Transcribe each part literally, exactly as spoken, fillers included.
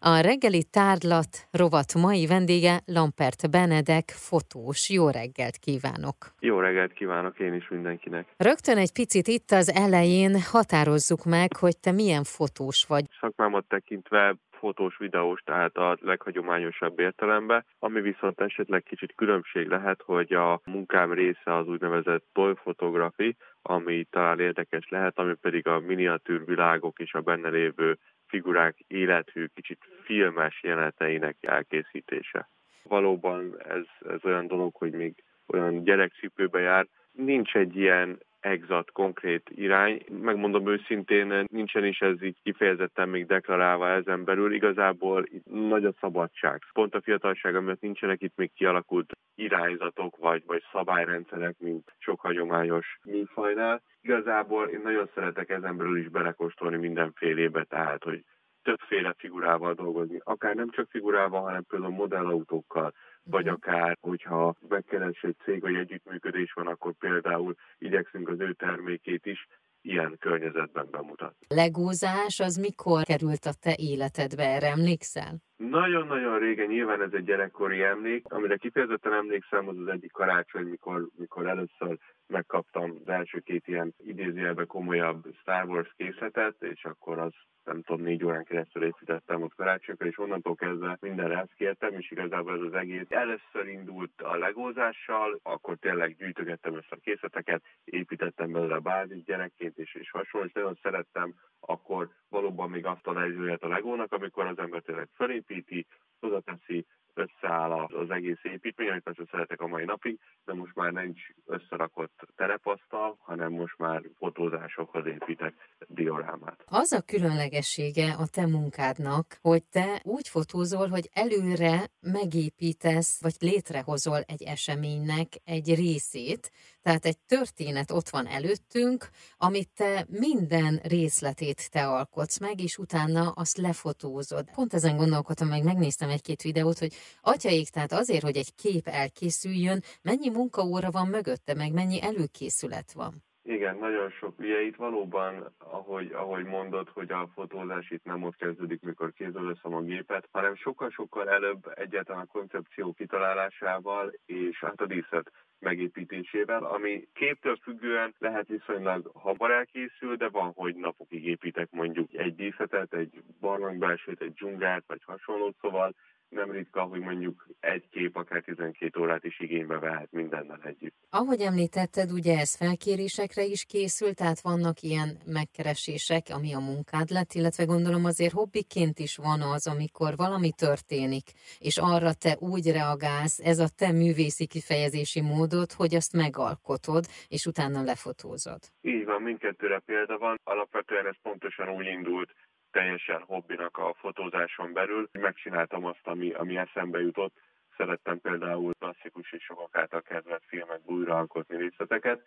A reggeli tárlat rovat mai vendége Lampert Benedek fotós. Jó reggelt kívánok! Jó reggelt kívánok én is mindenkinek! Rögtön egy picit itt az elején határozzuk meg, hogy te milyen fotós vagy. Szakmámat tekintve fotós, videós, tehát a leghagyományosabb értelemben, ami viszont esetleg kicsit különbség lehet, hogy a munkám része az úgynevezett toy photography, ami talán érdekes lehet, ami pedig a miniatűrvilágok és a benne lévő figurák élethű, kicsit filmes jeleneteinek elkészítése. Valóban ez, ez olyan dolog, hogy még olyan gyerekcipőbe jár. Nincs egy ilyen exakt, konkrét irány. Megmondom őszintén, nincsen is ez így kifejezetten még deklarálva ezen belül. Igazából itt nagy a szabadság. Pont a fiatalság miatt nincsenek itt még kialakult irányzatok vagy, vagy szabályrendszerek, mint sok hagyományos műfajnál. Igazából én nagyon szeretek ezen belül is belekóstolni mindenfélébe, tehát hogy többféle figurával dolgozni, akár nem csak figurával, hanem például modellautókkal, vagy akár, hogyha megkeres egy cég, vagy együttműködés van, akkor például igyekszünk az ő termékét is ilyen környezetben bemutatni. Legózás az mikor került a te életedbe, erre emlékszel? Nagyon-nagyon régen, nyilván ez egy gyerekkori emlék, amire kifejezetten emlékszem, az az egyik karácsony, mikor, mikor először megkaptam az első két ilyen idézőjelben komolyabb Star Wars készletet, és akkor az nem tudom, négy órán keresztül építettem ott karácsonykor, és onnantól kezdve mindenre ezt kértem, és igazából ez az egész először indult a legózással, akkor tényleg gyűjtögettem össze a készleteket, építettem belőle a bázis gyerekként, és, és hasonló, és nagyon szerettem akkor valóban még azt a lejzőjét a legónak, amikor az ember tényleg felépíti, hozzáteszi, összeáll az egész építmény, amit persze szeretek a mai napig, de most már nincs összerakott terepasztal, hanem most már fotózásokhoz építek diorámát. Az a különlegessége a te munkádnak, hogy te úgy fotózol, hogy előre megépítesz, vagy létrehozol egy eseménynek egy részét, tehát egy történet ott van előttünk, amit te minden részletét te alkotsz meg, és utána azt lefotózod. Pont ezen gondolkodtam, meg megnéztem egy-két videót, hogy atyaik, tehát azért, hogy egy kép elkészüljön, mennyi munkaóra van mögötte, meg mennyi előkészület van? Igen, nagyon sok. Ugye itt valóban, ahogy, ahogy mondod, hogy a fotózás itt nem ott kezdődik, mikor kézzel összem a gépet, hanem sokkal-sokkal előbb egyáltalán a koncepció kitalálásával és hát a díszlet megépítésével, ami képtől függően lehet viszonylag hamar elkészül, de van, hogy napokig építek mondjuk egy díszletet, egy barlangbelsőt, egy dzsungát vagy hasonlót, szóval nem ritka, hogy mondjuk egy kép akár tizenkét órát is igénybe vehet mindennel együtt. Ahogy említetted, ugye ez felkérésekre is készül, tehát vannak ilyen megkeresések, ami a munkád lett, illetve gondolom azért hobbiként is van az, amikor valami történik, és arra te úgy reagálsz, ez a te művészi kifejezési módod, hogy azt megalkotod, és utána lefotózod. Így van, mindkettőre példa van. Alapvetően ez pontosan úgy indult, teljesen hobbinak a fotózáson belül. Megcsináltam azt, ami, ami eszembe jutott. Szerettem például klasszikus és sokak által kedvelt filmet újraalkotni részleteket,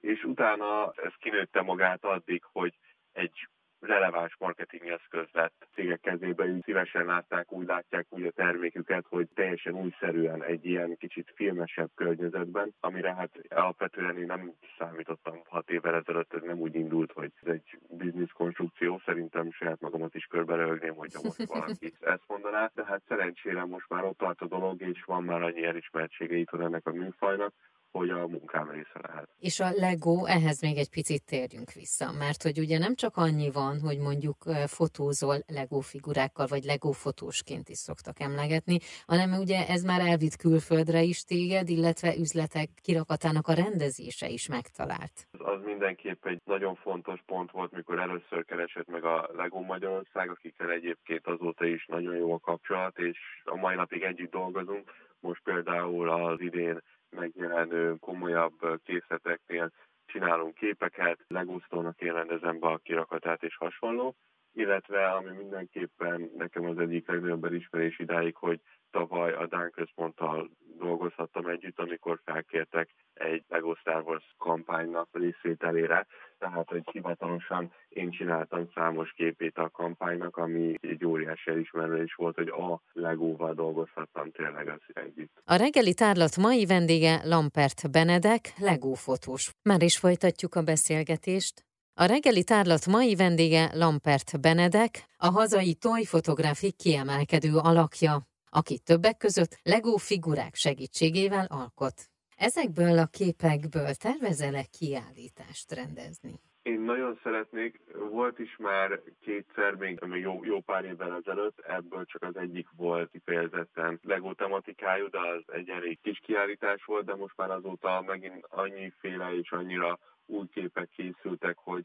és utána ez kinőtte magát addig, hogy egy releváns marketing eszköz lett cégek kezében. Szívesen látták, úgy látják úgy a terméküket, hogy teljesen újszerűen egy ilyen kicsit filmesebb környezetben, amire hát alapvetően én nem számítottam hat évvel ezelőtt, ez nem úgy indult, hogy ez egy business konstrukció, szerintem saját magamat is körberögném, hogyha most valaki ezt mondaná, de hát szerencsére most már ott tart a dolog, és van már annyi elismertsége itthon ennek a műfajnak, hogy a munkám része lehet. És a LEGO, ehhez még egy picit térjünk vissza, mert hogy ugye nem csak annyi van, hogy mondjuk fotózol LEGO figurákkal, vagy LEGO fotósként is szoktak emlegetni, hanem ugye ez már elvitt külföldre is téged, illetve üzletek kirakatának a rendezése is megtalált. Az mindenképp egy nagyon fontos pont volt, mikor először keresett meg a LEGO Magyarország, akikkel egyébként azóta is nagyon jó a kapcsolat, és a mai napig együtt dolgozunk. Most például az idén megjelenő komolyabb készleteknél csinálunk képeket, legusztónak én rendezem be a kirakatát és hasonló, illetve ami mindenképpen nekem az egyik legnagyobb elismerés idáig, hogy tavaly a Dán Központtal dolgozhattam együtt, amikor felkértek egy LEGO Star Wars kampánynak részvételére, tehát hogy hivatalosan én csináltam számos képét a kampánynak, ami egy óriási elismerés volt, hogy a LEGO-val dolgozhattam tényleg az együtt. A reggeli tárlat mai vendége Lampert Benedek, LEGO fotós. Már is folytatjuk a beszélgetést. A reggeli tárlat mai vendége Lampert Benedek, a hazai toy photography kiemelkedő alakja, aki többek között LEGO figurák segítségével alkot. Ezekből a képekből tervezel-e kiállítást rendezni? Én nagyon szeretnék, volt is már kétszer, még jó, jó pár évvel ezelőtt, ebből csak az egyik volt kifejezetten LEGO tematikájú, de az egy elég kis kiállítás volt, de most már azóta megint annyiféle és annyira új képek készültek, hogy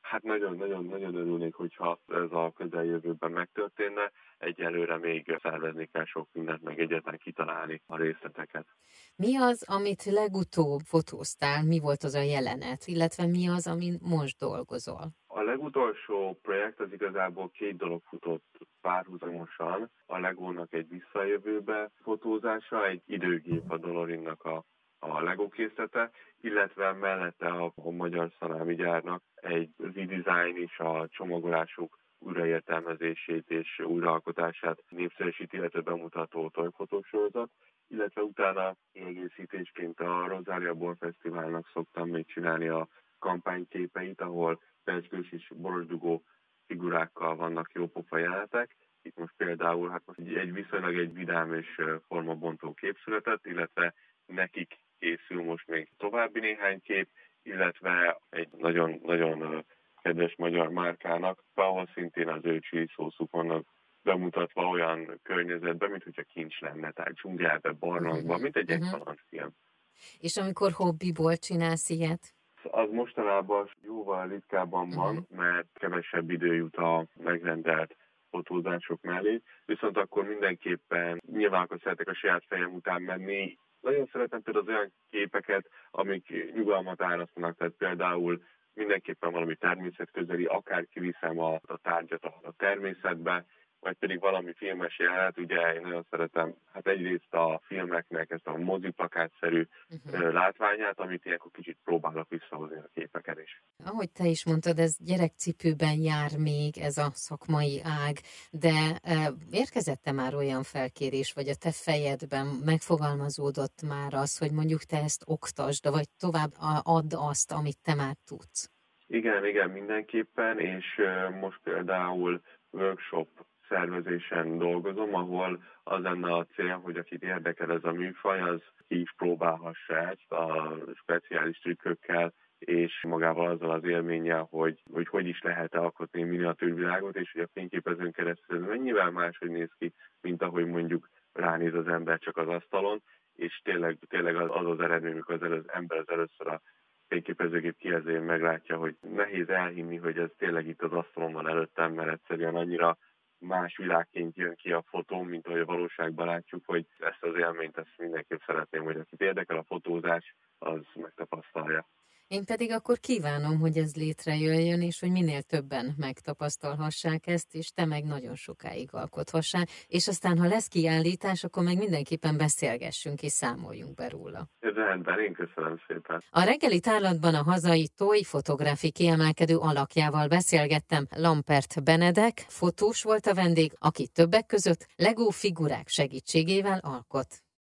hát nagyon-nagyon-nagyon örülnék, hogyha ez a közeljövőben megtörténne. Egyelőre még szervezni kell sok mindent, meg egyetlen kitalálni a részleteket. Mi az, amit legutóbb fotóztál, mi volt az a jelenet, illetve mi az, amin most dolgozol? A legutolsó projekt az igazából két dolog futott párhuzamosan. A LEGO-nak egy visszajövőbe fotózása, egy időgép a Dolorinnak a a LEGO készlete, illetve mellette a, a magyar szalámi gyárnak egy redesign is a csomagolásuk újraértelmezését és újraalkotását népszerűsíti, illetve bemutató toy fotósorozat, illetve utána kiegészítésként a Rozária Bor Fesztiválnak szoktam még csinálni a kampányképeit, ahol percgős és borosdugó figurákkal vannak jó pofa jelenetek. Itt most például hát most egy viszonylag egy vidám és formabontó kép született, illetve nekik készül most még további néhány kép, illetve egy nagyon-nagyon kedves magyar márkának, ahol szintén az ő csiliszószuk vannak bemutatva olyan környezetben, mint hogyha kincs lenne, tehát dzsungelbe, barlangban, mint egy uh-huh. Egy kalandfilm. És amikor hobbiból csinálsz ilyet? Az mostanában jóval ritkábban uh-huh. van, mert kevesebb idő jut a megrendelt fotózások mellé, viszont akkor mindenképpen nyilván akkor szeretek a saját fejem után menni. Nagyon szeretem például az olyan képeket, amik nyugalmat árasztanak, tehát például mindenképpen valami természetközeli, akár kiviszem a, a tárgyat a, a természetbe, vagy pedig valami filmes jelenet, ugye én nagyon szeretem, hát egyrészt a filmeknek ezt a moziplakátszerű uh-huh. látványát, amit ilyenkor kicsit próbálok visszahozni a képeken is. Ahogy te is mondtad, ez gyerekcipőben jár még ez a szakmai ág, de e, érkezett-e már olyan felkérés, vagy a te fejedben megfogalmazódott már az, hogy mondjuk te ezt oktasd, vagy tovább add azt, amit te már tudsz? Igen, igen, mindenképpen, és most például workshop szervezésen dolgozom, ahol az lenne a cél, hogy akit érdekel ez a műfaj, az ki is próbálhassa ezt a speciális trükkökkel, és magával azzal az élménnyel, hogy hogy, hogy is lehet alkotni miniatűrvilágot, és hogy a fényképezőn keresztül mennyivel máshogy néz ki, mint ahogy mondjuk ránéz az ember csak az asztalon, és tényleg, tényleg az, az az eredmény, amikor az, elő, az ember az először a fényképezőgép kijelzőjén meglátja, hogy nehéz elhinni, hogy ez tényleg itt az asztalon van előttem, mert egyszerűen annyira más világként jön ki a fotón, mint ahogy a valóságban látjuk, hogy ezt az élményt ezt mindenképp szeretném, hogy akit érdekel a fotózás, az megtapasztalja. Én pedig akkor kívánom, hogy ez létrejöjjön, és hogy minél többen megtapasztalhassák ezt, és te meg nagyon sokáig alkothassál, és aztán, ha lesz kiállítás, akkor meg mindenképpen beszélgessünk, és számoljunk be róla. Rendben, én köszönöm szépen. A reggeli tárlatban a hazai toy photography kiemelkedő alakjával beszélgettem. Lampert Benedek fotós volt a vendég, aki többek között LEGO figurák segítségével alkot.